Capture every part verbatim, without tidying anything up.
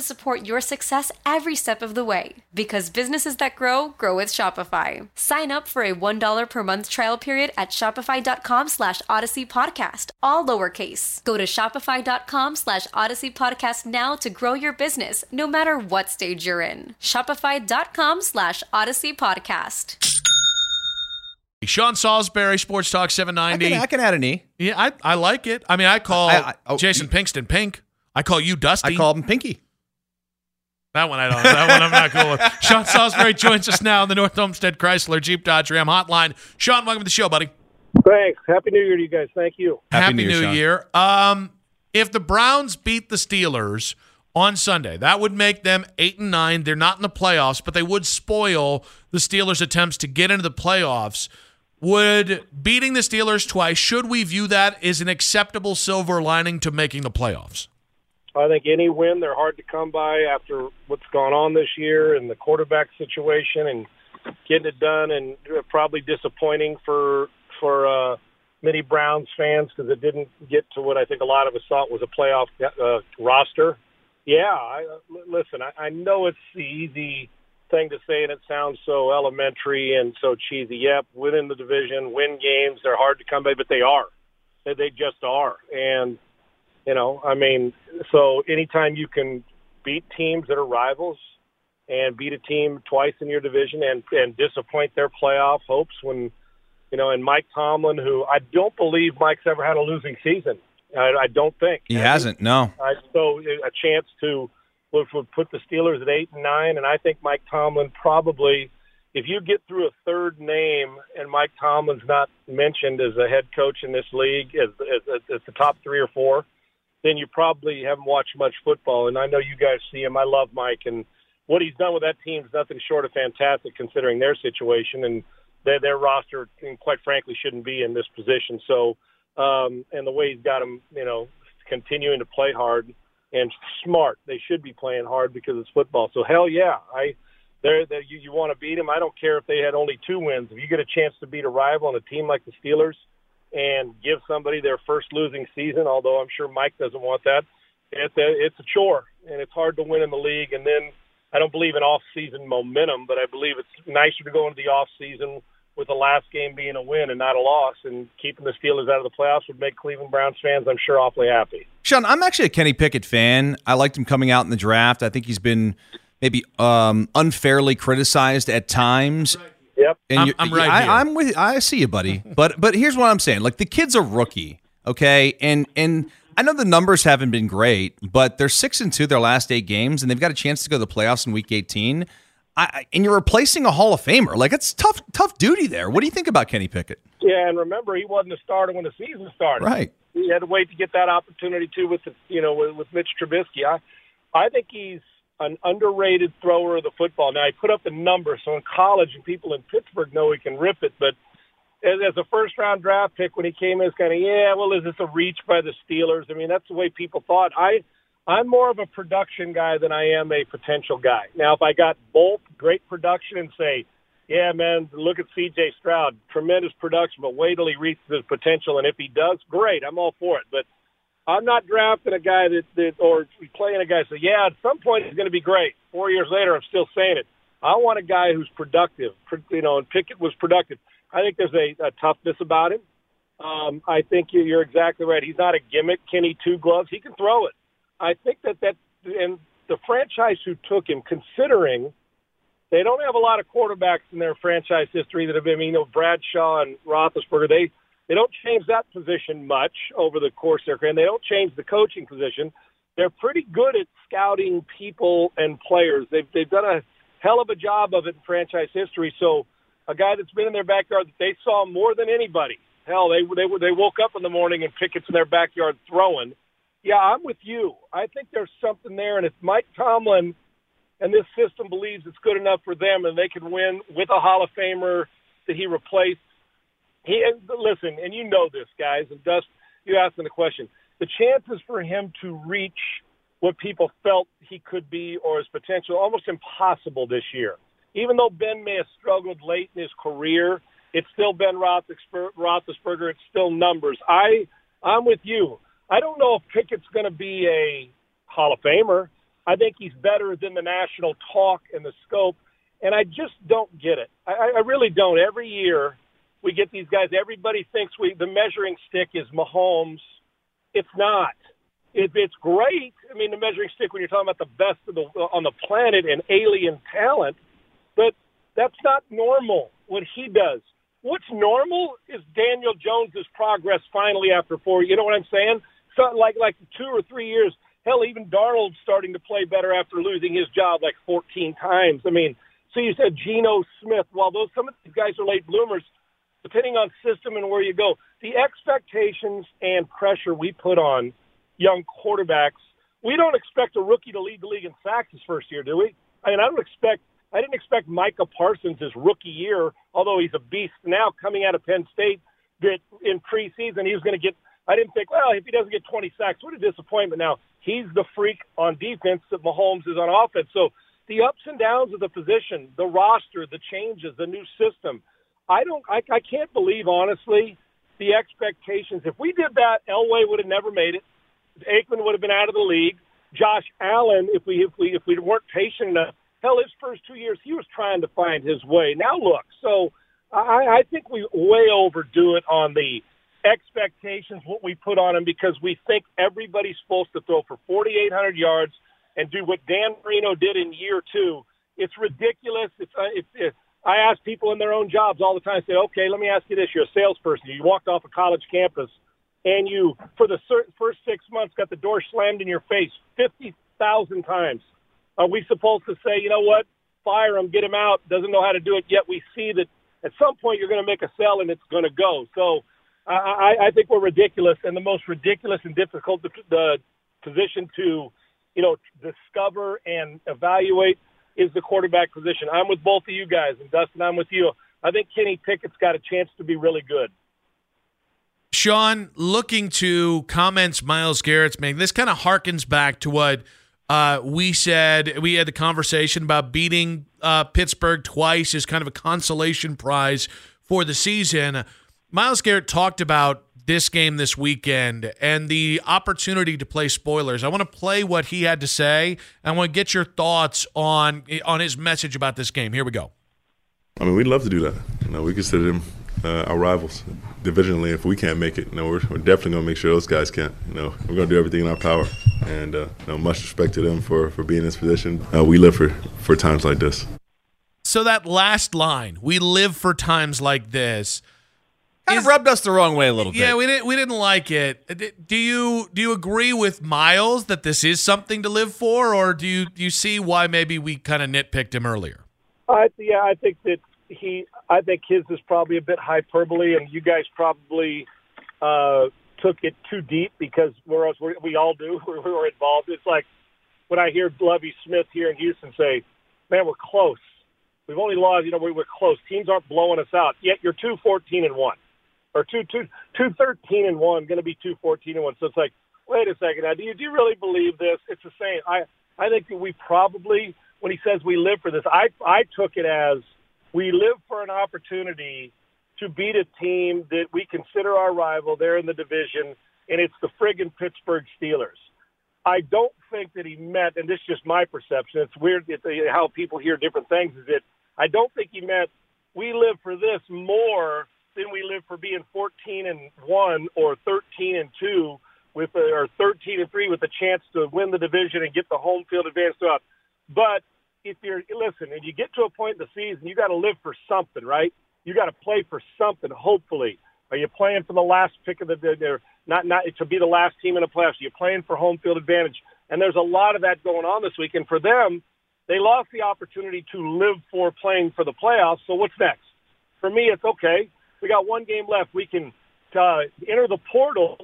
support your success every step of the way. Because businesses that grow, grow with Shopify. Sign up for a one dollar per month trial period at shopify.com slash Odyssey Podcast, all lowercase. Go to shopify.com slash Odyssey Podcast now to grow your business, no matter what stage you're in. Shopify.com slash Odyssey Podcast. Sean Salisbury, Sports Talk seven ninety. I can, I can add an E. Yeah, I, I like it. I mean, I call I, I, oh, Jason you, Pinkston Pink. I call you Dusty. I call him Pinky. That one I don't. That one I'm not cool with. Sean Salisbury joins us now on the North Homestead Chrysler Jeep Dodge Ram Hotline. Sean, welcome to the show, buddy. Thanks. Happy New Year to you guys. Thank you. Happy, Happy New Year. New Year. Um, if the Browns beat the Steelers on Sunday, that would make them eight and nine. They're not in the playoffs, but they would spoil the Steelers' attempts to get into the playoffs. Would beating the Steelers twice, should we view that as an acceptable silver lining to making the playoffs? I think any win, they're hard to come by after what's gone on this year and the quarterback situation and getting it done, and probably disappointing for – for uh, many Browns fans because it didn't get to what I think a lot of us thought was a playoff uh, roster. Yeah, I, listen, I, I know it's the easy thing to say, and it sounds so elementary and so cheesy. Yep, within the division, win games, they're hard to come by, but they are. They just are. And, you know, I mean, so anytime you can beat teams that are rivals and beat a team twice in your division and, and disappoint their playoff hopes when, you know, and Mike Tomlin, who I don't believe Mike's ever had a losing season. I, I don't think. He I hasn't, think, no. I, so a chance to which would put the Steelers at eight and nine, and I think Mike Tomlin probably, if you get through a third name and Mike Tomlin's not mentioned as a head coach in this league, as, as, as the top three or four, then you probably haven't watched much football. And I know you guys see him. I love Mike. And what he's done with that team is nothing short of fantastic considering their situation. And their, their roster, quite frankly, shouldn't be in this position. So, um, and the way he's got them, you know, continuing to play hard and smart. They should be playing hard because it's football. So, hell yeah. I, they're, they're, you, you want to beat them. I don't care if they had only two wins. If you get a chance to beat a rival on a team like the Steelers and give somebody their first losing season, although I'm sure Mike doesn't want that, it's a, it's a chore, and it's hard to win in the league. And then I don't believe in off-season momentum, but I believe it's nicer to go into the off-season with the last game being a win and not a loss, and keeping the Steelers out of the playoffs would make Cleveland Browns fans, I'm sure, awfully happy. Sean, I'm actually a Kenny Pickett fan. I liked him coming out in the draft. I think he's been maybe um, unfairly criticized at times. Yep, and I'm, I'm right I, here. I'm with. I see you, buddy. But but here's what I'm saying: like the kid's a rookie, okay? And and I know the numbers haven't been great, but they're six and two their last eight games, and they've got a chance to go to the playoffs in Week eighteen. I, and you're replacing a Hall of Famer. Like, it's tough tough duty there. What do you think about Kenny Pickett? Yeah, and remember, he wasn't a starter when the season started. Right. He had to wait to get that opportunity, too, with the, you know, with, with Mitch Trubisky. I, I think he's an underrated thrower of the football. Now, he put up the numbers, so in college, and people in Pittsburgh know he can rip it. But as, as a first-round draft pick, when he came in, it's kind of, yeah, well, is this a reach by the Steelers? I mean, that's the way people thought. I – I'm more of a production guy than I am a potential guy. Now, if I got both great production and say, yeah, man, look at C J Stroud, tremendous production, but wait till he reaches his potential, and if he does, great, I'm all for it. But I'm not drafting a guy that, that or playing a guy that, yeah, at some point he's going to be great. Four years later, I'm still saying it. I want a guy who's productive, you know, and Pickett was productive. I think there's a, a toughness about him. Um, I think you're exactly right. He's not a gimmick, Kenny Two Gloves. He can throw it. I think that, that and the franchise who took him, considering they don't have a lot of quarterbacks in their franchise history that have been, you know, Bradshaw and Roethlisberger, they, they don't change that position much over the course of their career, and they don't change the coaching position. They're pretty good at scouting people and players. They've, they've done a hell of a job of it in franchise history. So a guy that's been in their backyard that they saw more than anybody, hell, they, they, they woke up in the morning and Pickett's in their backyard throwing. Yeah, I'm with you. I think there's something there, and if Mike Tomlin and this system believes it's good enough for them and they can win with a Hall of Famer that he replaced, he and listen, and you know this, guys, and Dust, you asked him the question. The chances for him to reach what people felt he could be or his potential, almost impossible this year. Even though Ben may have struggled late in his career, it's still Ben Roethlisberger. It's still numbers. I, I'm with you. I don't know if Pickett's going to be a Hall of Famer. I think he's better than the national talk and the scope, and I just don't get it. I, I really don't. Every year we get these guys. Everybody thinks we the measuring stick is Mahomes. It's not. It, it's great. I mean, the measuring stick when you're talking about the best of the, on the planet and alien talent, but that's not normal what he does. What's normal is Daniel Jones's progress finally after four. You know what I'm saying? So like like two or three years. Hell, even Darnold's starting to play better after losing his job like fourteen times. I mean, so you said Geno Smith. While those some of these guys are late bloomers, depending on system and where you go, the expectations and pressure we put on young quarterbacks, we don't expect a rookie to lead the league in sacks his first year, do we? I mean, I don't expect – I didn't expect Micah Parsons his rookie year, although he's a beast now coming out of Penn State, that in preseason he was going to get – I didn't think, well, if he doesn't get twenty sacks, what a disappointment. Now, he's the freak on defense that Mahomes is on offense. So the ups and downs of the position, the roster, the changes, the new system, I don't, I, I can't believe, honestly, the expectations. If we did that, Elway would have never made it. Aikman would have been out of the league. Josh Allen, if we, if we, if we weren't patient enough, hell, his first two years, he was trying to find his way. Now look, so I, I think we way overdo it on the expectations, what we put on him, because we think everybody's supposed to throw for forty-eight hundred yards and do what Dan Marino did in year two. It's ridiculous. It's, it's, it's, I ask people in their own jobs all the time, say, okay, let me ask you this. You're a salesperson. You walked off a college campus and you, for the first six months, got the door slammed in your face fifty thousand times. Are we supposed to say, you know what, fire him, get him out, doesn't know how to do it, yet we see that at some point you're going to make a sell and it's going to go. So I, I think we're ridiculous, and the most ridiculous and difficult the position to, you know, discover and evaluate is the quarterback position. I'm with both of you guys, and Dustin, I'm with you. I think Kenny Pickett's got a chance to be really good. Sean, looking to comments Myles Garrett's making, this kind of harkens back to what uh, we said. We had the conversation about beating uh, Pittsburgh twice as kind of a consolation prize for the season. Myles Garrett talked about this game this weekend and the opportunity to play spoilers. I want to play what he had to say. I want to get your thoughts on on his message about this game. Here we go. I mean, we'd love to do that. You know, we consider them uh, our rivals divisionally. If we can't make it, you know, we're, we're definitely going to make sure those guys can't. You know, we're going to do everything in our power. And uh, you know, much respect to them for, for being in this position. Uh, we live for, for times like this. So that last line, we live for times like this. Kind of rubbed us the wrong way a little bit. Yeah, we didn't we didn't like it. Do you do you agree with Myles that this is something to live for, or do you do you see why maybe we kind of nitpicked him earlier? I, yeah, I think that he I think his is probably a bit hyperbole, and you guys probably uh, took it too deep because we're, we all do. We were involved. It's like when I hear Lovie Smith here in Houston say, "Man, we're close. We've only lost. You know, we were close. Teams aren't blowing us out. Yet you're two fourteen and one." Or two two two thirteen and one, going to be two fourteen and one. So it's like, wait a second, now, do you do you really believe this? It's the same. I I think that we probably, when he says we live for this, I I took it as we live for an opportunity to beat a team that we consider our rival. They're in the division, and it's the friggin' Pittsburgh Steelers. I don't think that he meant, and this is just my perception. It's weird it's, uh, how people hear different things. Is it? I don't think he meant we live for this more. Then we live for being fourteen and one or thirteen and two with a, or thirteen and three with a chance to win the division and get the home field advantage throughout. But if you're listen, and you get to a point in the season, you got to live for something, right? You got to play for something. Hopefully, are you playing for the last pick of the not not to be the last team in the playoffs? You're playing for home field advantage, and there's a lot of that going on this week. And for them, they lost the opportunity to live for playing for the playoffs. So what's next? For me, it's okay. We got one game left. We can uh, enter the portal,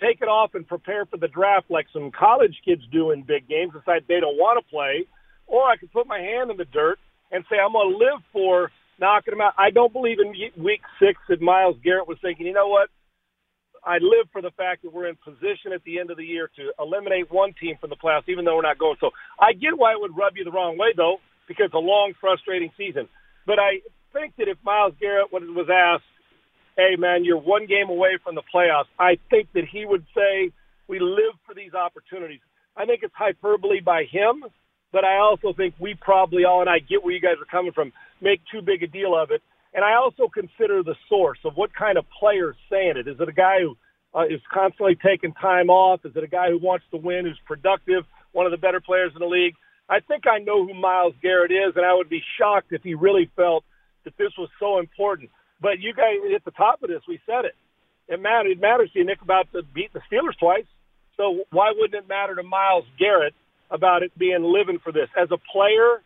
take it off, and prepare for the draft like some college kids do in big games, decide they don't want to play. Or I can put my hand in the dirt and say I'm going to live for knocking them out. I don't believe in week six that Myles Garrett was thinking, you know what, I live for the fact that we're in position at the end of the year to eliminate one team from the playoffs, even though we're not going. So I get why it would rub you the wrong way, though, because it's a long, frustrating season. But I think that if Myles Garrett was asked, hey, man, you're one game away from the playoffs, I think that he would say we live for these opportunities. I think it's hyperbole by him, but I also think we probably all, and I get where you guys are coming from, make too big a deal of it. And I also consider the source of what kind of player is saying it. Is it a guy who uh, is constantly taking time off? Is it a guy who wants to win, who's productive, one of the better players in the league? I think I know who Myles Garrett is, and I would be shocked if he really felt that this was so important. But you guys, at the top of this, we said it. It matters, it matters to you, Nick, about the beat the Steelers twice. So why wouldn't it matter to Myles Garrett about it being living for this? As a player,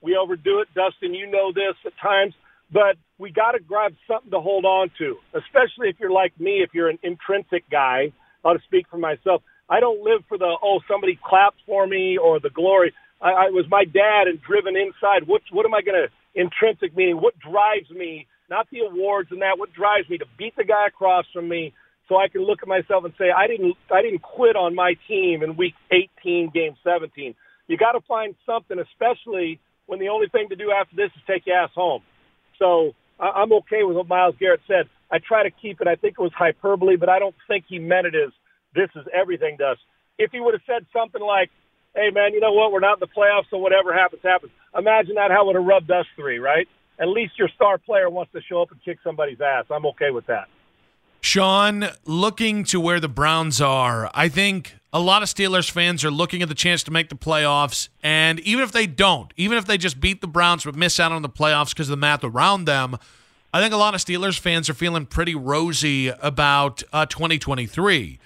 we overdo it. Dustin, you know this at times. But we got to grab something to hold on to, especially if you're like me, if you're an intrinsic guy. I'll just speak for myself. I don't live for the, oh, somebody clapped for me or the glory. I, I was my dad and driven inside. What, what am I going to, intrinsic meaning, what drives me? Not the awards and that, what drives me to beat the guy across from me so I can look at myself and say, I didn't I didn't quit on my team in week eighteen, game seventeen. You got to find something, especially when the only thing to do after this is take your ass home. So I'm okay with what Myles Garrett said. I try to keep it. I think it was hyperbole, but I don't think he meant it as this is everything to us. If he would have said something like, hey, man, you know what, we're not in the playoffs, so whatever happens, happens. Imagine that, how it would have rubbed us three, right? At least your star player wants to show up and kick somebody's ass. I'm okay with that. Sean, looking to where the Browns are, I think a lot of Steelers fans are looking at the chance to make the playoffs, and even if they don't, even if they just beat the Browns but miss out on the playoffs because of the math around them, I think a lot of Steelers fans are feeling pretty rosy about uh, twenty twenty-three.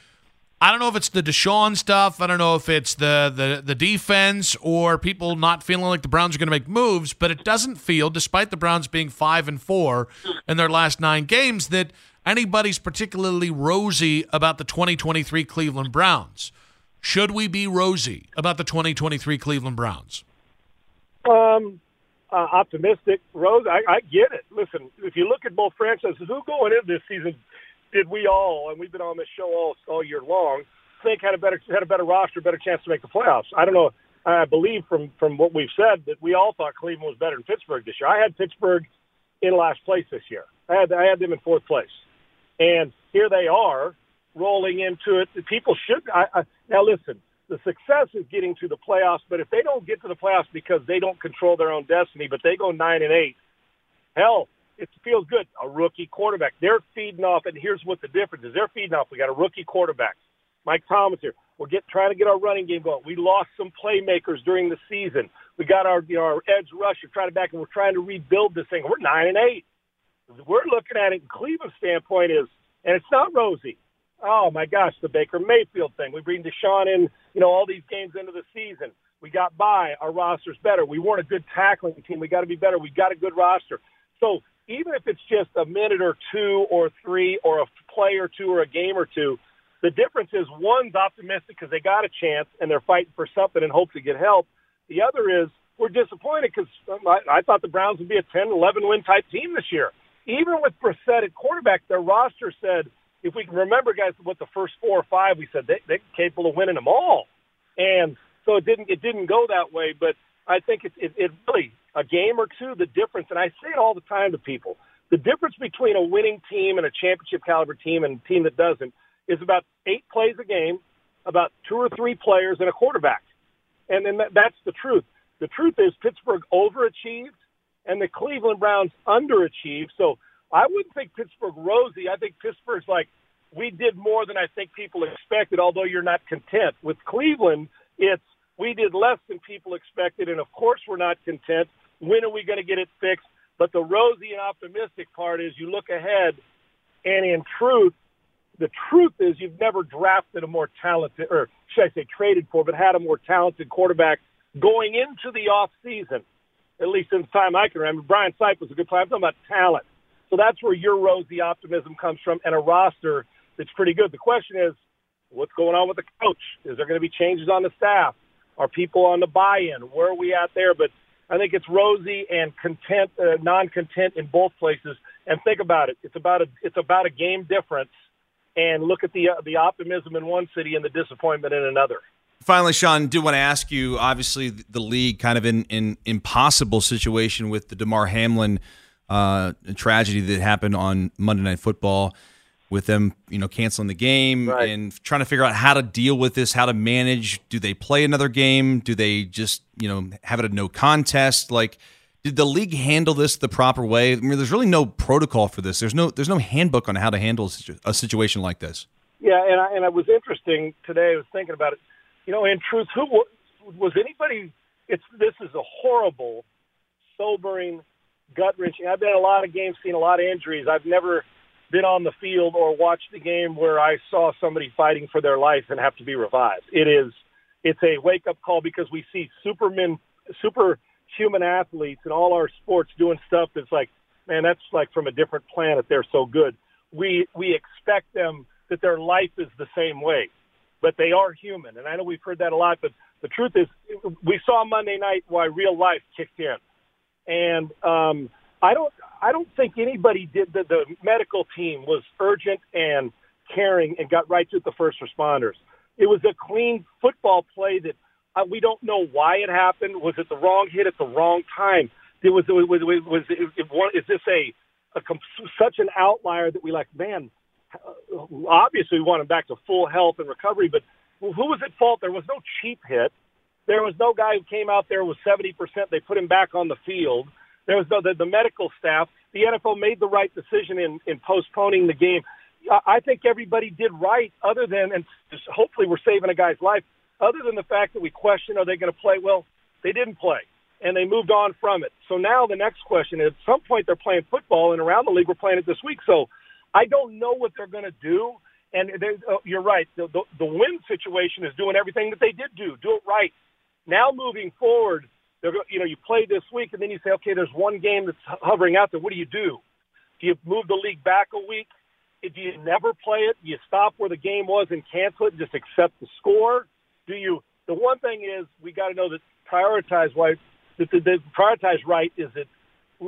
I don't know if it's the Deshaun stuff. I don't know if it's the, the, the defense or people not feeling like the Browns are going to make moves, but it doesn't feel, despite the Browns being five and four in their last nine games, that anybody's particularly rosy about the twenty twenty-three Cleveland Browns. Should we be rosy about the twenty twenty-three Cleveland Browns? Um, uh, optimistic. Rose, I, I get it. Listen, if you look at both franchises, who going into this season – did we all, and we've been on this show all, all year long, think had a better had a better roster, better chance to make the playoffs? I don't know. I believe from, from what we've said that we all thought Cleveland was better than Pittsburgh this year. I had Pittsburgh in last place this year. I had I had them in fourth place, and here they are rolling into it. People should I, I, now listen. The success is getting to the playoffs, but if they don't get to the playoffs because they don't control their own destiny, but they go nine and eight, hell. It feels good. A rookie quarterback. They're feeding off, and here's what the difference is. They're feeding off. We got a rookie quarterback. Mike Tomlin's here. We're get, trying to get our running game going. We lost some playmakers during the season. We got our you know, our edge rusher trying to back, and we're trying to rebuild this thing. We're nine and eight. We're looking at it. Cleveland's standpoint is, and it's not rosy. Oh my gosh, the Baker Mayfield thing. We bring Deshaun in. You know, all these games into the season, we got by. Our roster's better. We weren't a good tackling team. We got to be better. We got a good roster. So. Even if it's just a minute or two or three or a play or two or a game or two, the difference is one's optimistic because they got a chance and they're fighting for something and hope to get help. The other is we're disappointed because I thought the Browns would be a ten, eleven win type team this year. Even with Brissett at quarterback, their roster said, if we can remember, guys, what the first four or five we said, they, they're capable of winning them all. And so it didn't, it didn't go that way, but I think it, it, it really – a game or two, the difference, and I say it all the time to people, the difference between a winning team and a championship caliber team and a team that doesn't is about eight plays a game, about two or three players, and a quarterback. And then that's the truth. The truth is Pittsburgh overachieved and the Cleveland Browns underachieved. So I wouldn't think Pittsburgh rosy. I think Pittsburgh's like, we did more than I think people expected, although you're not content. With Cleveland, it's we did less than people expected, and of course we're not content. When are we going to get it fixed? But the rosy and optimistic part is you look ahead, and in truth, the truth is you've never drafted a more talented, or should I say traded for, but had a more talented quarterback going into the offseason, at least in the time I can remember. Brian Sipe was a good player. I'm talking about talent. So that's where your rosy optimism comes from and a roster that's pretty good. The question is, what's going on with the coach? Is there going to be changes on the staff? Are people on the buy-in? Where are we out there? But I think it's rosy and content, uh, non-content in both places. And think about it. It's about a it's about a game difference. And look at the uh, the optimism in one city and the disappointment in another. Finally, Sean, do want to ask you, obviously the league kind of in an impossible situation with the DeMar Hamlin uh, tragedy that happened on Monday Night Football with them, you know, canceling the game right. And trying to figure out how to deal with this, how to manage. Do they play another game? Do they just, you know, have it a no contest? Like, did the league handle this the proper way? I mean, there's really no protocol for this. There's no, there's no handbook on how to handle a situation like this. Yeah, and I, and it was interesting today. I was thinking about it. You know, in truth, who was anybody? It's this is a horrible, sobering, gut wrenching. I've been at a lot of games, seen a lot of injuries. I've never been on the field or watched a game where I saw somebody fighting for their life and have to be revived. It is, it's a wake up call because we see supermen, superhuman athletes in all our sports doing stuff that's like, man, that's like from a different planet. They're so good. We we expect them that their life is the same way, but they are human. And I know we've heard that a lot, but the truth is, we saw Monday night why real life kicked in, and um, I don't. I don't think anybody did that. The medical team was urgent and caring and got right to the first responders. It was a clean football play that uh, we don't know why it happened. Was it the wrong hit at the wrong time? It was, it was, it was, it was it, it, is this a, a such an outlier that we like, man, obviously we want him back to full health and recovery, but who was at fault? There was no cheap hit. There was no guy who came out there with seventy percent. They put him back on the field. There was no, the, the medical staff. The N F L made the right decision in, in postponing the game. I think everybody did right, other than, and hopefully we're saving a guy's life, other than the fact that we question, are they going to play? Well, they didn't play, and they moved on from it. So now the next question is, at some point they're playing football, and around the league we're playing it this week. So I don't know what they're going to do. And they, uh, you're right, the, the, the win situation is doing everything that they did do. Do it right. Now moving forward, they're, you know, you play this week, and then you say, okay, there's one game that's hovering out there. What do you do? Do you move the league back a week? Do you never play it? Do you stop where the game was and cancel it and just accept the score? Do you? The one thing is, we got to know that prioritize right. That the, the prioritize right is that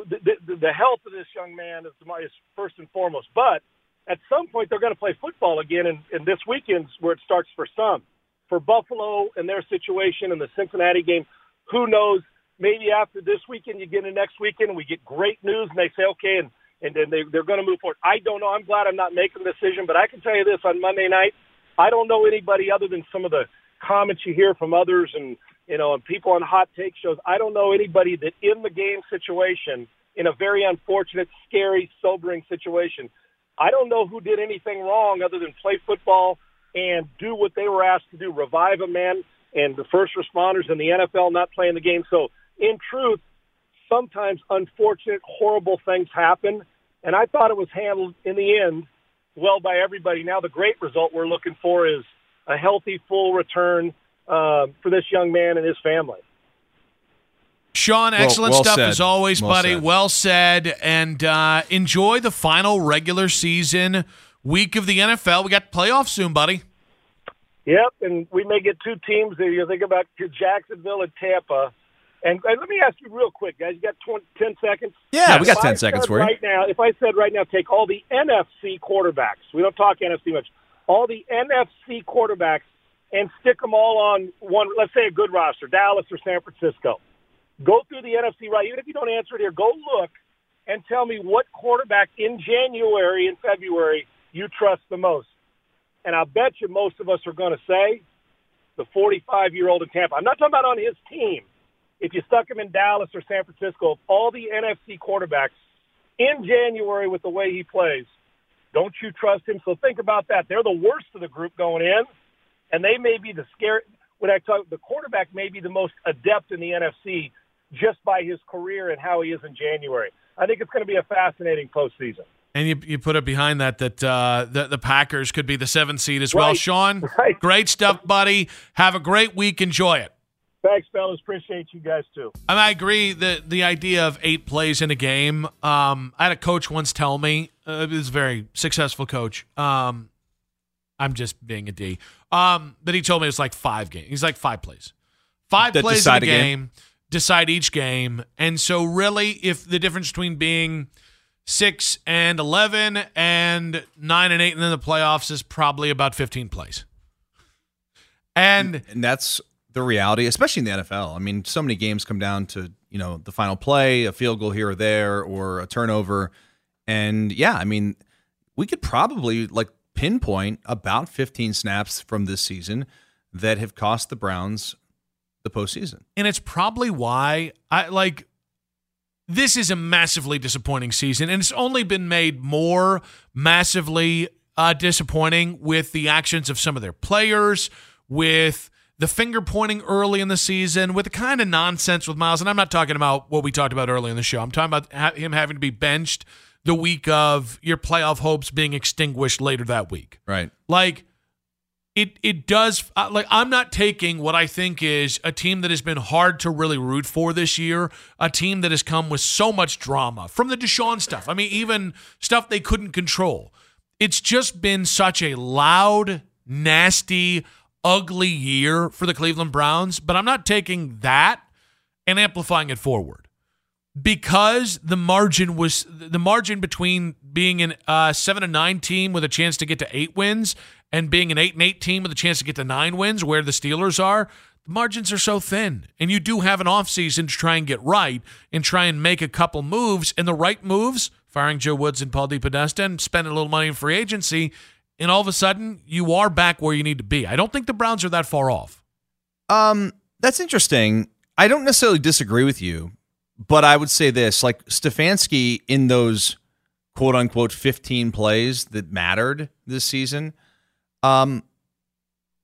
the, the, the health of this young man is, is first and foremost. But at some point, they're going to play football again, and, and this weekend's where it starts for some. For Buffalo and their situation and the Cincinnati game, who knows? Maybe after this weekend, you get into next weekend, and we get great news, and they say, okay, and and then they, they're going to move forward. I don't know. I'm glad I'm not making the decision, but I can tell you this, on Monday night, I don't know anybody other than some of the comments you hear from others and, you know, and people on hot take shows. I don't know anybody that in the game situation, in a very unfortunate, scary, sobering situation, I don't know who did anything wrong other than play football and do what they were asked to do, revive a man and the first responders in the N F L not playing the game. So, in truth, sometimes unfortunate, horrible things happen. And I thought it was handled, in the end, well by everybody. Now the great result we're looking for is a healthy, full return uh, for this young man and his family. Sean, excellent well, well stuff said. as always, well buddy. Said. Well said. And uh, enjoy the final regular season week of the N F L. We got playoffs soon, buddy. Yep, and we may get two teams there. You think about Jacksonville and Tampa. And, and let me ask you real quick, guys. You got twenty, ten seconds? Yeah, we got ten seconds for you. Right now, if I said right now, take all the N F C quarterbacks. We don't talk N F C much. All the N F C quarterbacks and stick them all on one, let's say a good roster, Dallas or San Francisco. Go through the N F C right. Even if you don't answer it here, go look and tell me what quarterback in January and February you trust the most. And I bet you most of us are going to say the forty-five-year-old in Tampa. I'm not talking about on his team. If you stuck him in Dallas or San Francisco, all the N F C quarterbacks in January with the way he plays, don't you trust him? So think about that. They're the worst of the group going in, and they may be the scary. When I talk, the quarterback may be the most adept in the N F C just by his career and how he is in January. I think it's going to be a fascinating postseason. And you you put it behind that that uh, the, the Packers could be the seventh seed as well. Right. Sean, right. Great stuff, buddy. Have a great week. Enjoy it. Thanks, fellas. Appreciate you guys, too. And I agree that the idea of eight plays in a game, um, I had a coach once tell me, uh, this is a very successful coach, um, I'm just being a D, um, but he told me it's like five games. He's like five plays. Five that plays in a game, game, decide each game. And so really, if the difference between being six and eleven and nine and eight and then the playoffs is probably about fifteen plays. And, and, and that's – the reality, especially in the N F L. I mean, so many games come down to, you know, the final play, a field goal here or there, or a turnover. And, yeah, I mean, we could probably, like, pinpoint about fifteen snaps from this season that have cost the Browns the postseason. And it's probably why, I like, this is a massively disappointing season, and it's only been made more massively uh, disappointing with the actions of some of their players, with the finger-pointing early in the season, with the kind of nonsense with Myles, and I'm not talking about what we talked about early in the show. I'm talking about ha- him having to be benched the week of your playoff hopes being extinguished later that week. Right. Like, it it does – like, I'm not taking what I think is a team that has been hard to really root for this year, a team that has come with so much drama from the Deshaun stuff. I mean, even stuff they couldn't control. It's just been such a loud, nasty – ugly year for the Cleveland Browns, but I'm not taking that and amplifying it forward, because the margin was the margin between being an uh, seven and nine team with a chance to get to eight wins and being an eight and eight team with a chance to get to nine wins, where the Steelers are, the margins are so thin, and you do have an offseason to try and get right and try and make a couple moves, and the right moves, firing Joe Woods and Paul DePodesta and spending a little money in free agency. And all of a sudden, you are back where you need to be. I don't think the Browns are that far off. Um, that's interesting. I don't necessarily disagree with you, but I would say this, like Stefanski in those quote-unquote fifteen plays that mattered this season. Um,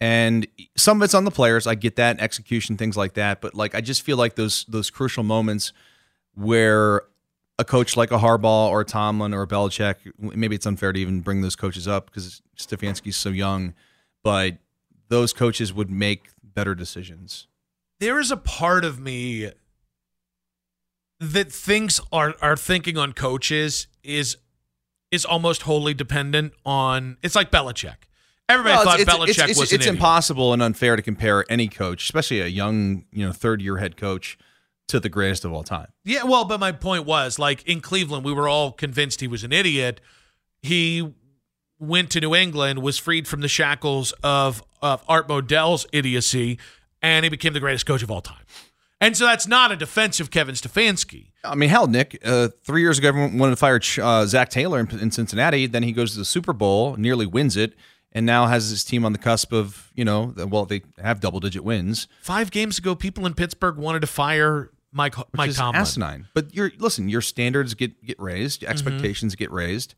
and some of it's on the players. I get that, execution, things like that. But like, I just feel like those those crucial moments where a coach like a Harbaugh or a Tomlin or a Belichick, maybe it's unfair to even bring those coaches up because Stefanski's so young, but those coaches would make better decisions. There is a part of me that thinks our, our thinking on coaches is is almost wholly dependent on, it's like Belichick. Everybody well, thought it's, Belichick it's, it's, was an It's idiot. Impossible and unfair to compare any coach, especially a young, you know, third-year head coach, to the greatest of all time. Yeah, well, but my point was, like, in Cleveland, we were all convinced he was an idiot. He went to New England, was freed from the shackles of, of Art Modell's idiocy, and he became the greatest coach of all time. And so that's not a defense of Kevin Stefanski. I mean, hell, Nick, uh, three years ago, everyone wanted to fire uh, Zach Taylor in, in Cincinnati. Then he goes to the Super Bowl, nearly wins it, and now has his team on the cusp of, you know, well, they have double-digit wins. Five games ago, people in Pittsburgh wanted to fire Mike Which Mike is Tomlin. Asinine. But you're listen, your standards get, get raised, your expectations mm-hmm. get raised,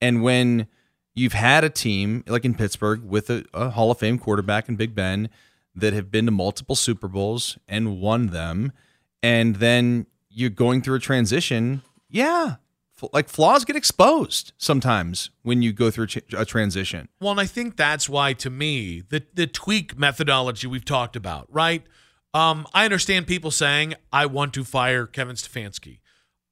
and when you've had a team like in Pittsburgh with a, a Hall of Fame quarterback in Big Ben that have been to multiple Super Bowls and won them, and then you're going through a transition, yeah. Like, flaws get exposed sometimes when you go through a transition. Well, and I think that's why, to me, the, the tweak methodology we've talked about, right? Um, I understand people saying, I want to fire Kevin Stefanski.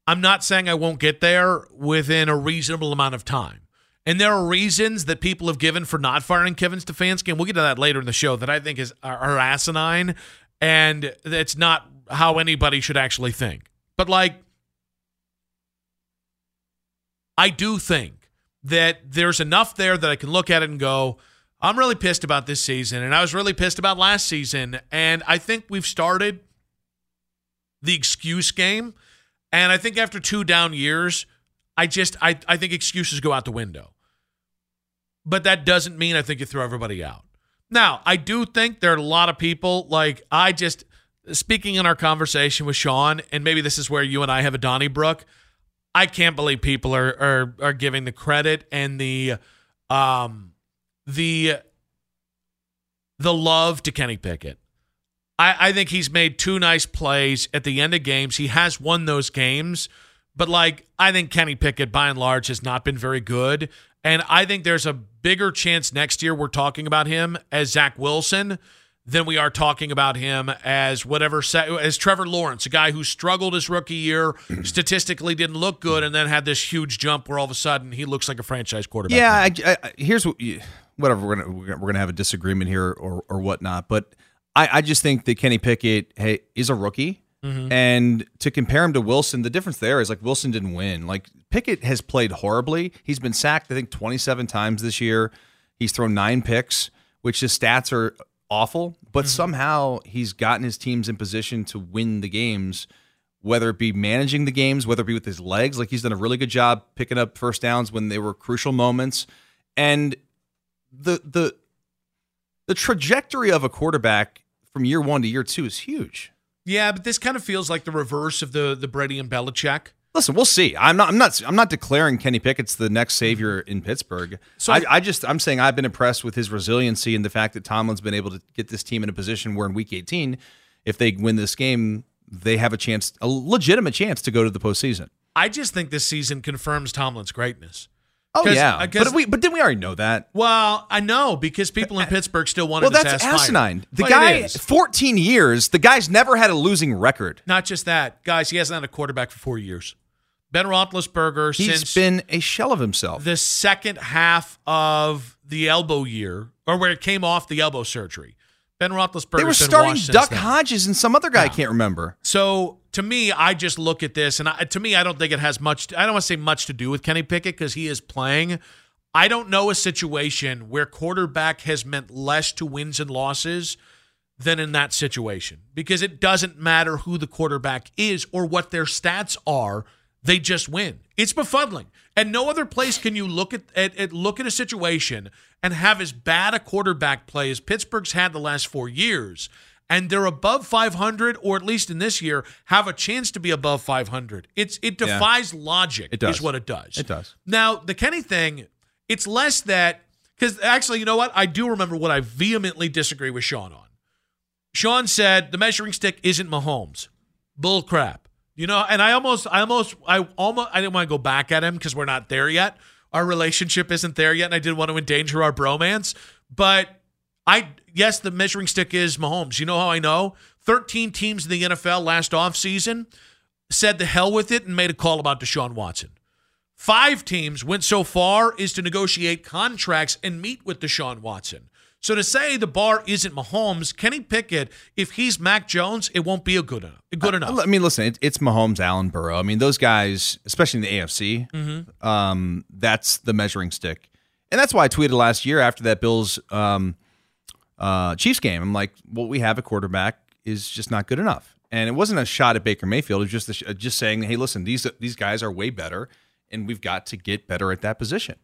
I'm not saying I won't get there within a reasonable amount of time. And there are reasons that people have given for not firing Kevin Stefanski, and we'll get to that later in the show, that I think is are, are asinine, and it's not how anybody should actually think. But, like, I do think that there's enough there that I can look at it and go, I'm really pissed about this season, and I was really pissed about last season, and I think we've started the excuse game, and I think after two down years, I just I, I think excuses go out the window. But that doesn't mean I think you throw everybody out. Now, I do think there are a lot of people, like I just, speaking in our conversation with Sean, and maybe this is where you and I have a Donnybrook, I can't believe people are are are giving the credit and the um the the love to Kenny Pickett. I, I think he's made two nice plays at the end of games. He has won those games, but like I think Kenny Pickett by and large has not been very good. And I think there's a bigger chance next year we're talking about him as Zach Wilson than we are talking about him as whatever as Trevor Lawrence, a guy who struggled his rookie year, statistically didn't look good, and then had this huge jump where all of a sudden he looks like a franchise quarterback. Yeah, I, I, here's what, whatever we're gonna we're gonna have a disagreement here or or whatnot, but I, I just think that Kenny Pickett, hey, is a rookie, mm-hmm. and to compare him to Wilson, the difference there is like Wilson didn't win. Like Pickett has played horribly. He's been sacked I think twenty-seven times this year. He's thrown nine picks, which his stats are awful, but mm-hmm. somehow he's gotten his teams in position to win the games, whether it be managing the games, whether it be with his legs. Like he's done a really good job picking up first downs when they were crucial moments. And the the the trajectory of a quarterback from year one to year two is huge. Yeah, but this kind of feels like the reverse of the the Brady and Belichick. Listen, we'll see. I'm not. I'm not. I'm not declaring Kenny Pickett's the next savior in Pittsburgh. So I, I just. I'm saying I've been impressed with his resiliency and the fact that Tomlin's been able to get this team in a position where in Week eighteen, if they win this game, they have a chance, a legitimate chance, to go to the postseason. I just think this season confirms Tomlin's greatness. Oh yeah, but we. But didn't we already know that? Well, I know because people in Pittsburgh still wanted. Well, that's asinine. The guy, fourteen years. The guy's never had a losing record. Not just that, guys. He hasn't had a quarterback for four years. Ben Roethlisberger, he's since been a shell of himself. The second half of the elbow year, or where it came off the elbow surgery, Ben Roethlisberger. They were starting Duck Hodges and some other guy yeah. I can't remember. So to me, I just look at this, and I, to me, I don't think it has much. I don't want to say much to do with Kenny Pickett because he is playing. I don't know a situation where quarterback has meant less to wins and losses than in that situation because it doesn't matter who the quarterback is or what their stats are. They just win. It's befuddling. And no other place can you look at, at, at look at a situation and have as bad a quarterback play as Pittsburgh's had the last four years, and they're above five hundred, or at least in this year, have a chance to be above five hundred. It's It defies yeah. logic it does. is what it does. It does. Now, the Kenny thing, it's less that – because actually, you know what? I do remember what I vehemently disagree with Sean on. Sean said the measuring stick isn't Mahomes. Bull crap. You know, and I almost, I almost, I almost, I didn't want to go back at him because we're not there yet. Our relationship isn't there yet, and I didn't want to endanger our bromance. But I, yes, the measuring stick is Mahomes. You know how I know? thirteen teams in the N F L last offseason said the hell with it and made a call about Deshaun Watson. Five teams went so far as to negotiate contracts and meet with Deshaun Watson. So to say the bar isn't Mahomes, Kenny Pickett, if he's Mac Jones, it won't be a good enough. Good enough. I mean, listen, it, it's Mahomes, Allen, Burrow. I mean, those guys, especially in the A F C, mm-hmm. um, that's the measuring stick, and that's why I tweeted last year after that Bills um, uh, Chiefs game. I'm like, what we have at quarterback is just not good enough, and it wasn't a shot at Baker Mayfield. It was just a, just saying, hey, listen, these these guys are way better, and we've got to get better at that position.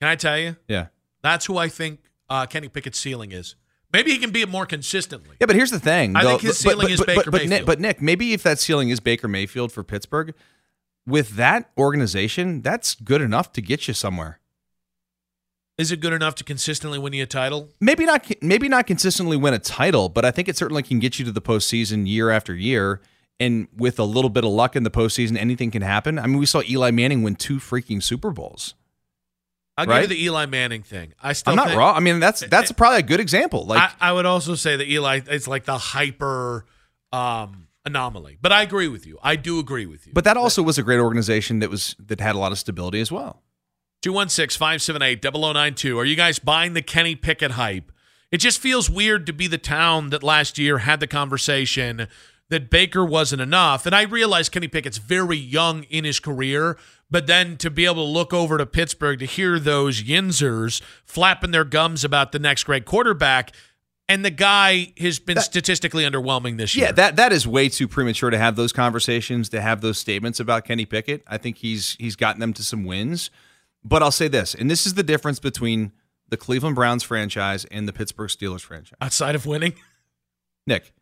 Can I tell you? Yeah, that's who I think. Uh, Kenny Pickett's ceiling is. Maybe he can be it more consistently. Yeah, but here's the thing. I though, think his ceiling but, but, is but, Baker but, but, Mayfield. Nick, but, Nick, maybe if that ceiling is Baker Mayfield for Pittsburgh, with that organization, that's good enough to get you somewhere. Is it good enough to consistently win you a title? Maybe not, maybe not consistently win a title, but I think it certainly can get you to the postseason year after year, and with a little bit of luck in the postseason, anything can happen. I mean, we saw Eli Manning win two freaking Super Bowls. I'll right? give you the Eli Manning thing. I still I'm not think, wrong. I mean, that's that's it, probably a good example. Like I, I would also say that Eli, it's like the hyper um, anomaly. But I agree with you. I do agree with you. But that also but, was a great organization that was that had a lot of stability as well. two one six, five seven eight, zero zero nine two. Are you guys buying the Kenny Pickett hype? It just feels weird to be the town that last year had the conversation that Baker wasn't enough. And I realize Kenny Pickett's very young in his career, but then to be able to look over to Pittsburgh to hear those yinzers flapping their gums about the next great quarterback, and the guy has been that, statistically underwhelming this year. Yeah, that that is way too premature to have those conversations, to have those statements about Kenny Pickett. I think he's he's gotten them to some wins. But I'll say this, and this is the difference between the Cleveland Browns franchise and the Pittsburgh Steelers franchise. Outside of winning? Nick.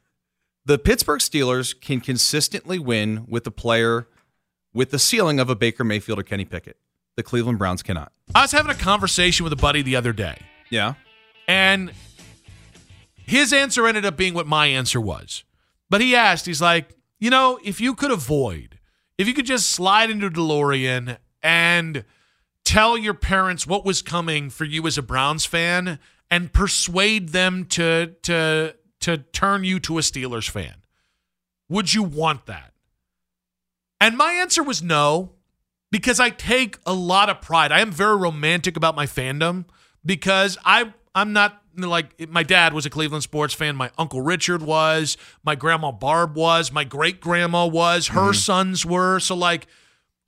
The Pittsburgh Steelers can consistently win with a player with the ceiling of a Baker Mayfield or Kenny Pickett. The Cleveland Browns cannot. I was having a conversation with a buddy the other day. Yeah. And his answer ended up being what my answer was. But he asked, he's like, you know, if you could avoid, if you could just slide into a DeLorean and tell your parents what was coming for you as a Browns fan and persuade them to to. to turn you to a Steelers fan? Would you want that? And my answer was no, because I take a lot of pride. I am very romantic about my fandom because I, I'm not like my dad was a Cleveland sports fan. My Uncle Richard was. My Grandma Barb was. My great-grandma was. Her mm-hmm. sons were. So, like,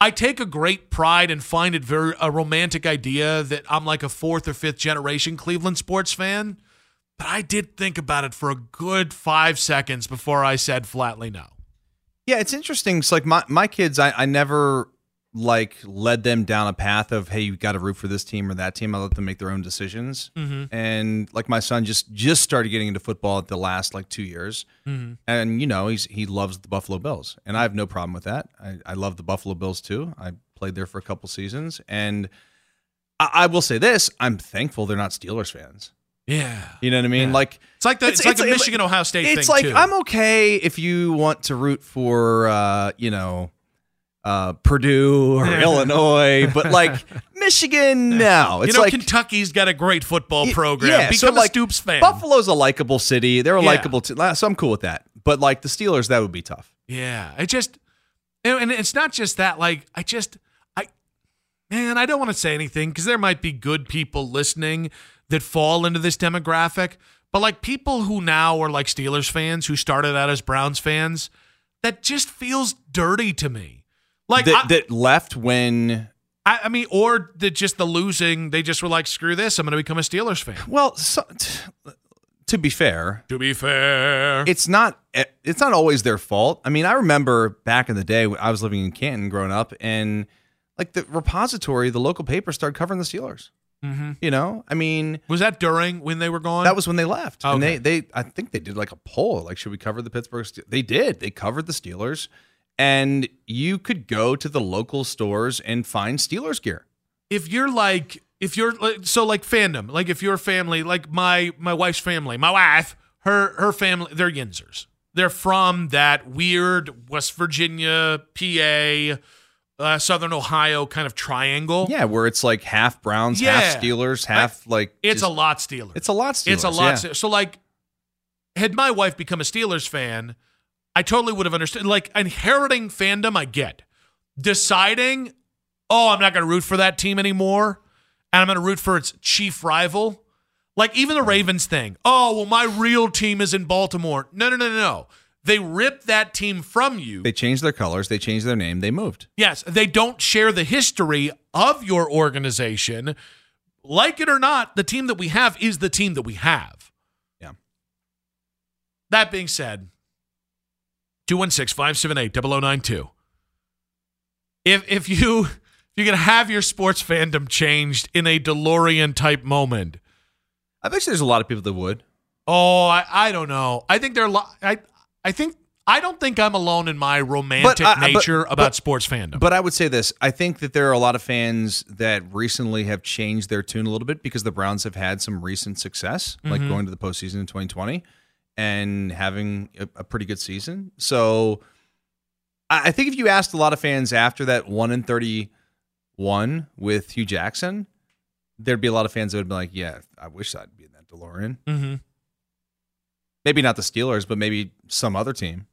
I take a great pride and find it very a romantic idea that I'm like a fourth or fifth generation Cleveland sports fan. But I did think about it for a good five seconds before I said flatly no. Yeah, it's interesting. It's like my, my kids, I, I never like led them down a path of, hey, you got to root for this team or that team. I let them make their own decisions. Mm-hmm. And like my son just just started getting into football at the last like two years. Mm-hmm. And, you know, he's he loves the Buffalo Bills. And I have no problem with that. I, I love the Buffalo Bills, too. I played there for a couple seasons. And I, I will say this. I'm thankful they're not Steelers fans. Yeah. You know what I mean? Yeah. Like It's like the it's, it's like it's, a Michigan Ohio State thing. It's like too. I'm okay if you want to root for uh, you know, uh, Purdue or yeah. Illinois, but like Michigan, no. It's you know, like, Kentucky's got a great football program. Yeah, Become so like, a Stoops fan. Buffalo's a likable city. They're a yeah. likable t- so I'm cool with that. But like the Steelers, that would be tough. Yeah. It just and it's not just that, like I just I man, I don't want to say anything because there might be good people listening that fall into this demographic, but like people who now are like Steelers fans who started out as Browns fans, that just feels dirty to me. Like that, I, that left when I, I mean, or that just the losing, they just were like, screw this, I'm going to become a Steelers fan. Well, so, t- to be fair, to be fair, it's not it's not always their fault. I mean, I remember back in the day when I was living in Canton, growing up, and like the repository, the local paper started covering the Steelers. Mm-hmm. You know, I mean, was that during when they were gone? That was when they left. Okay. And they, they, I think they did like a poll, like, should we cover the Pittsburgh Steelers? They did. They covered the Steelers, and you could go to the local stores and find Steelers gear. If you're like, if you're so like fandom, like if your family, like my, my wife's family, my wife, her, her family, they're Yinzers. They're from that weird West Virginia, P A, Uh, Southern Ohio kind of triangle. Yeah, where it's like half Browns, yeah. half Steelers, half like... like it's just, a lot Steelers. It's a lot Steelers, It's a lot yeah. Steelers. So like, had my wife become a Steelers fan, I totally would have understood. Like, inheriting fandom, I get. Deciding, oh, I'm not going to root for that team anymore, and I'm going to root for its chief rival. Like, even the Ravens thing. Oh, well, my real team is in Baltimore. No, no, no, no, no. They ripped that team from you. They changed their colors. They changed their name. They moved. Yes. They don't share the history of your organization. Like it or not, the team that we have is the team that we have. Yeah. That being said, two one six, five seven eight, zero zero nine two. If, if, you, if you're going to have your sports fandom changed in a DeLorean-type moment. I bet there's a lot of people that would. Oh, I, I don't know. I think there are a lot... I, I think I don't think I'm alone in my romantic I, nature but, about but, sports fandom. But I would say this. I think that there are a lot of fans that recently have changed their tune a little bit because the Browns have had some recent success, mm-hmm. like going to the postseason in twenty twenty and having a, a pretty good season. So I, I think if you asked a lot of fans after that one in thirty-one with Hugh Jackson, there'd be a lot of fans that would be like, yeah, I wish I'd be in that DeLorean. Mm-hmm. Maybe not the Steelers, but maybe some other team.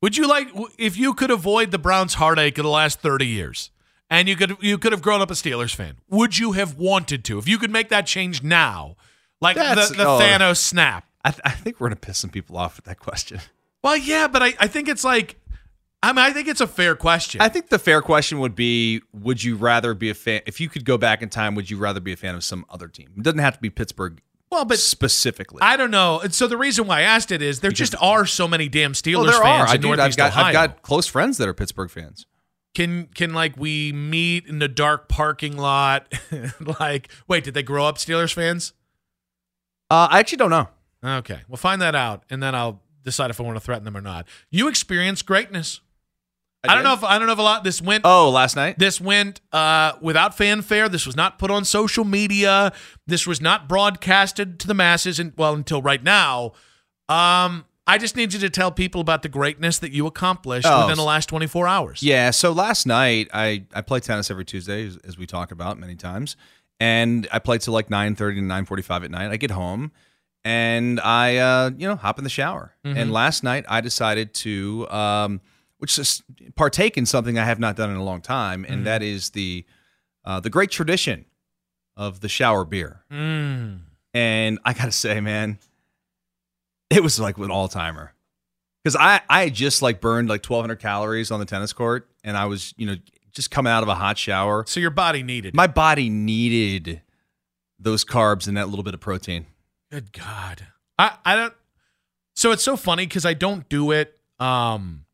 Would you like, if you could avoid the Browns' heartache of the last thirty years, and you could you could have grown up a Steelers fan, would you have wanted to? If you could make that change now, like That's, the, the oh, Thanos snap. I, th- I think we're going to piss some people off with that question. Well, yeah, but I, I think it's like, I mean, I think it's a fair question. I think the fair question would be, would you rather be a fan, if you could go back in time, would you rather be a fan of some other team? It doesn't have to be Pittsburgh. Well, but specifically, I don't know. And so the reason why I asked it is there because, just are so many damn Steelers well, there fans are. in I Northeast I've got, Ohio. I've got close friends that are Pittsburgh fans. Can can like we meet in a dark parking lot? Like, wait, did they grow up Steelers fans? Uh, I actually don't know. Okay, we'll find that out, and then I'll decide if I want to threaten them or not. You experienced greatness. I, I don't know if I don't know if a lot. This went. Oh, last night. This went uh, without fanfare. This was not put on social media. This was not broadcasted to the masses. And well, until right now, um, I just need you to tell people about the greatness that you accomplished oh. within the last twenty-four hours. Yeah. So last night, I I play tennis every Tuesday, as, as we talk about many times, and I play till like nine thirty to nine forty-five at night. I get home. and I, uh, you know, hop in the shower. Mm-hmm. And last night I decided to, um, which is partake in something I have not done in a long time, and mm-hmm. that is the uh, the great tradition of the shower beer. Mm. And I gotta say, man, it was like an all timer, because I I just like burned like twelve hundred calories on the tennis court, and I was, you know, just coming out of a hot shower. So your body needed. My body needed those carbs and that little bit of protein. Good God. I, I don't. So it's so funny because I don't do it. Um,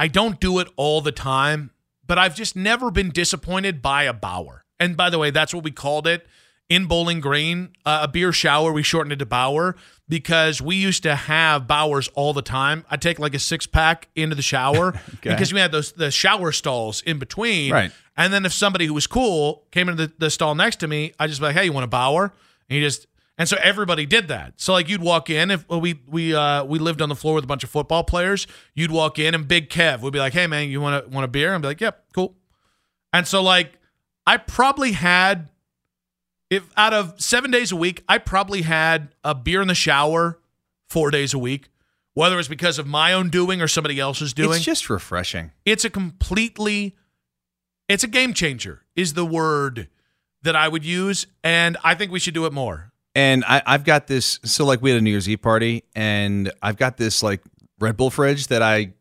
I don't do it all the time, but I've just never been disappointed by a Bauer. And by the way, that's what we called it in Bowling Green, uh, a beer shower. We shortened it to Bauer because we used to have Bauers all the time. I'd take like a six pack into the shower okay. because we had those the shower stalls in between. Right. And then if somebody who was cool came into the, the stall next to me, I'd just be like, hey, you want a Bauer? And you just and so everybody did that. So like you'd walk in if we we uh, we lived on the floor with a bunch of football players. You'd walk in and Big Kev would be like, "Hey man, you want a, want a beer?" And I'd be like, "Yep, cool." And so like I probably had if out of seven days a week, I probably had a beer in the shower four days a week, whether it's because of my own doing or somebody else's doing. It's just refreshing. It's a completely it's a game changer is the word that I would use, and I think we should do it more. And I, I've got this, so like we had a New Year's Eve party, and I've got this like Red Bull fridge that I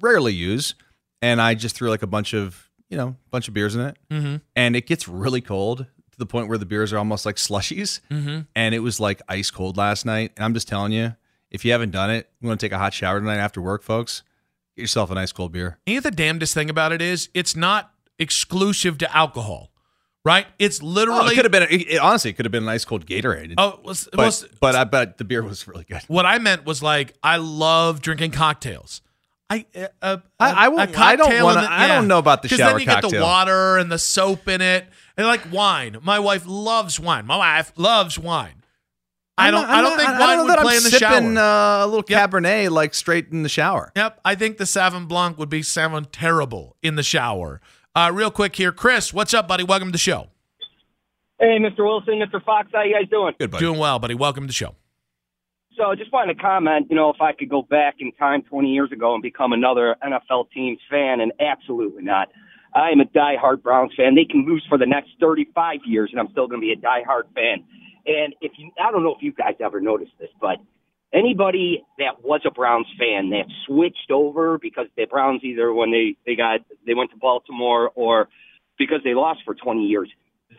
rarely use, and I just threw like a bunch of, you know, bunch of beers in it, mm-hmm. and it gets really cold to the point where the beers are almost like slushies, mm-hmm. and it was like ice cold last night, and I'm just telling you, if you haven't done it, you want to take a hot shower tonight after work, folks, get yourself an ice cold beer. And the damnedest thing about it is, it's not exclusive to alcohol. Right, it's literally. Oh, it could have been. It, honestly, it could have been an ice cold Gatorade. Oh, well, but well, but I bet the beer was really good. What I meant was like I love drinking cocktails. I uh, uh, I, I, will, I don't want. Yeah. I don't know about the shower cocktail. Because then you cocktail. Get the water and the soap in it, and like wine. My wife loves wine. My wife loves wine. I don't. I don't think wine would play in the shower. I'm sipping a little Cabernet like straight in the shower. Yep, I think the Sauvignon Blanc would be Sauvignon terrible in the shower. Uh, real quick here, Chris, what's up, buddy? Welcome to the show. Hey, Mister Wilson, Mister Fox, how you guys doing? Good, buddy. Doing well, buddy. Welcome to the show. So I just wanted to comment, you know, if I could go back in time twenty years ago and become another N F L team's fan, and absolutely not. I am a diehard Browns fan. They can lose for the next thirty-five years, and I'm still going to be a diehard fan. And if you, I don't know if you guys ever noticed this, but anybody that was a Browns fan that switched over because the Browns either when they, they got they went to Baltimore or because they lost for twenty years,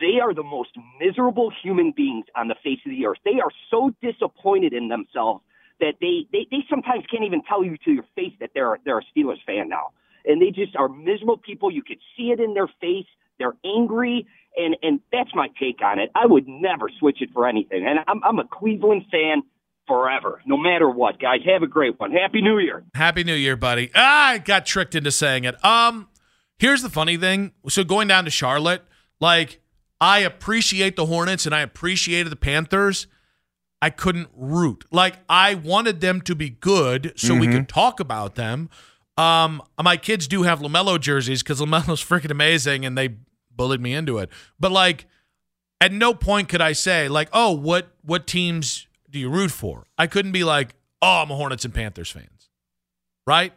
they are the most miserable human beings on the face of the earth. They are so disappointed in themselves that they, they, they sometimes can't even tell you to your face that they're they're a Steelers fan now. And they just are miserable people. You could see it in their face. They're angry, and, and that's my take on it. I would never switch it for anything. And I'm I'm a Cleveland fan. Forever, no matter what, guys. Have a great one. Happy New Year. Happy New Year, buddy. Ah, I got tricked into saying it. Um, here's the funny thing. So going down to Charlotte, like I appreciate the Hornets and I appreciated the Panthers. I couldn't root. Like I wanted them to be good so mm-hmm. we could talk about them. Um, my kids do have LaMelo jerseys because LaMelo's freaking amazing, and they bullied me into it. But like, at no point could I say like, oh, what what teams do you root for? I couldn't be like, oh, I'm a Hornets and Panthers fans, right?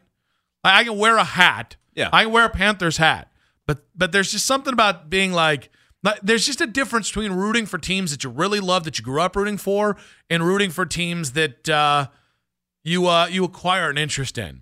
I can wear a hat. Yeah, I can wear a Panthers hat, but but there's just something about being like, there's just a difference between rooting for teams that you really love that you grew up rooting for, and rooting for teams that uh, you uh, you acquire an interest in.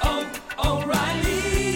oh, oh, O'Reilly.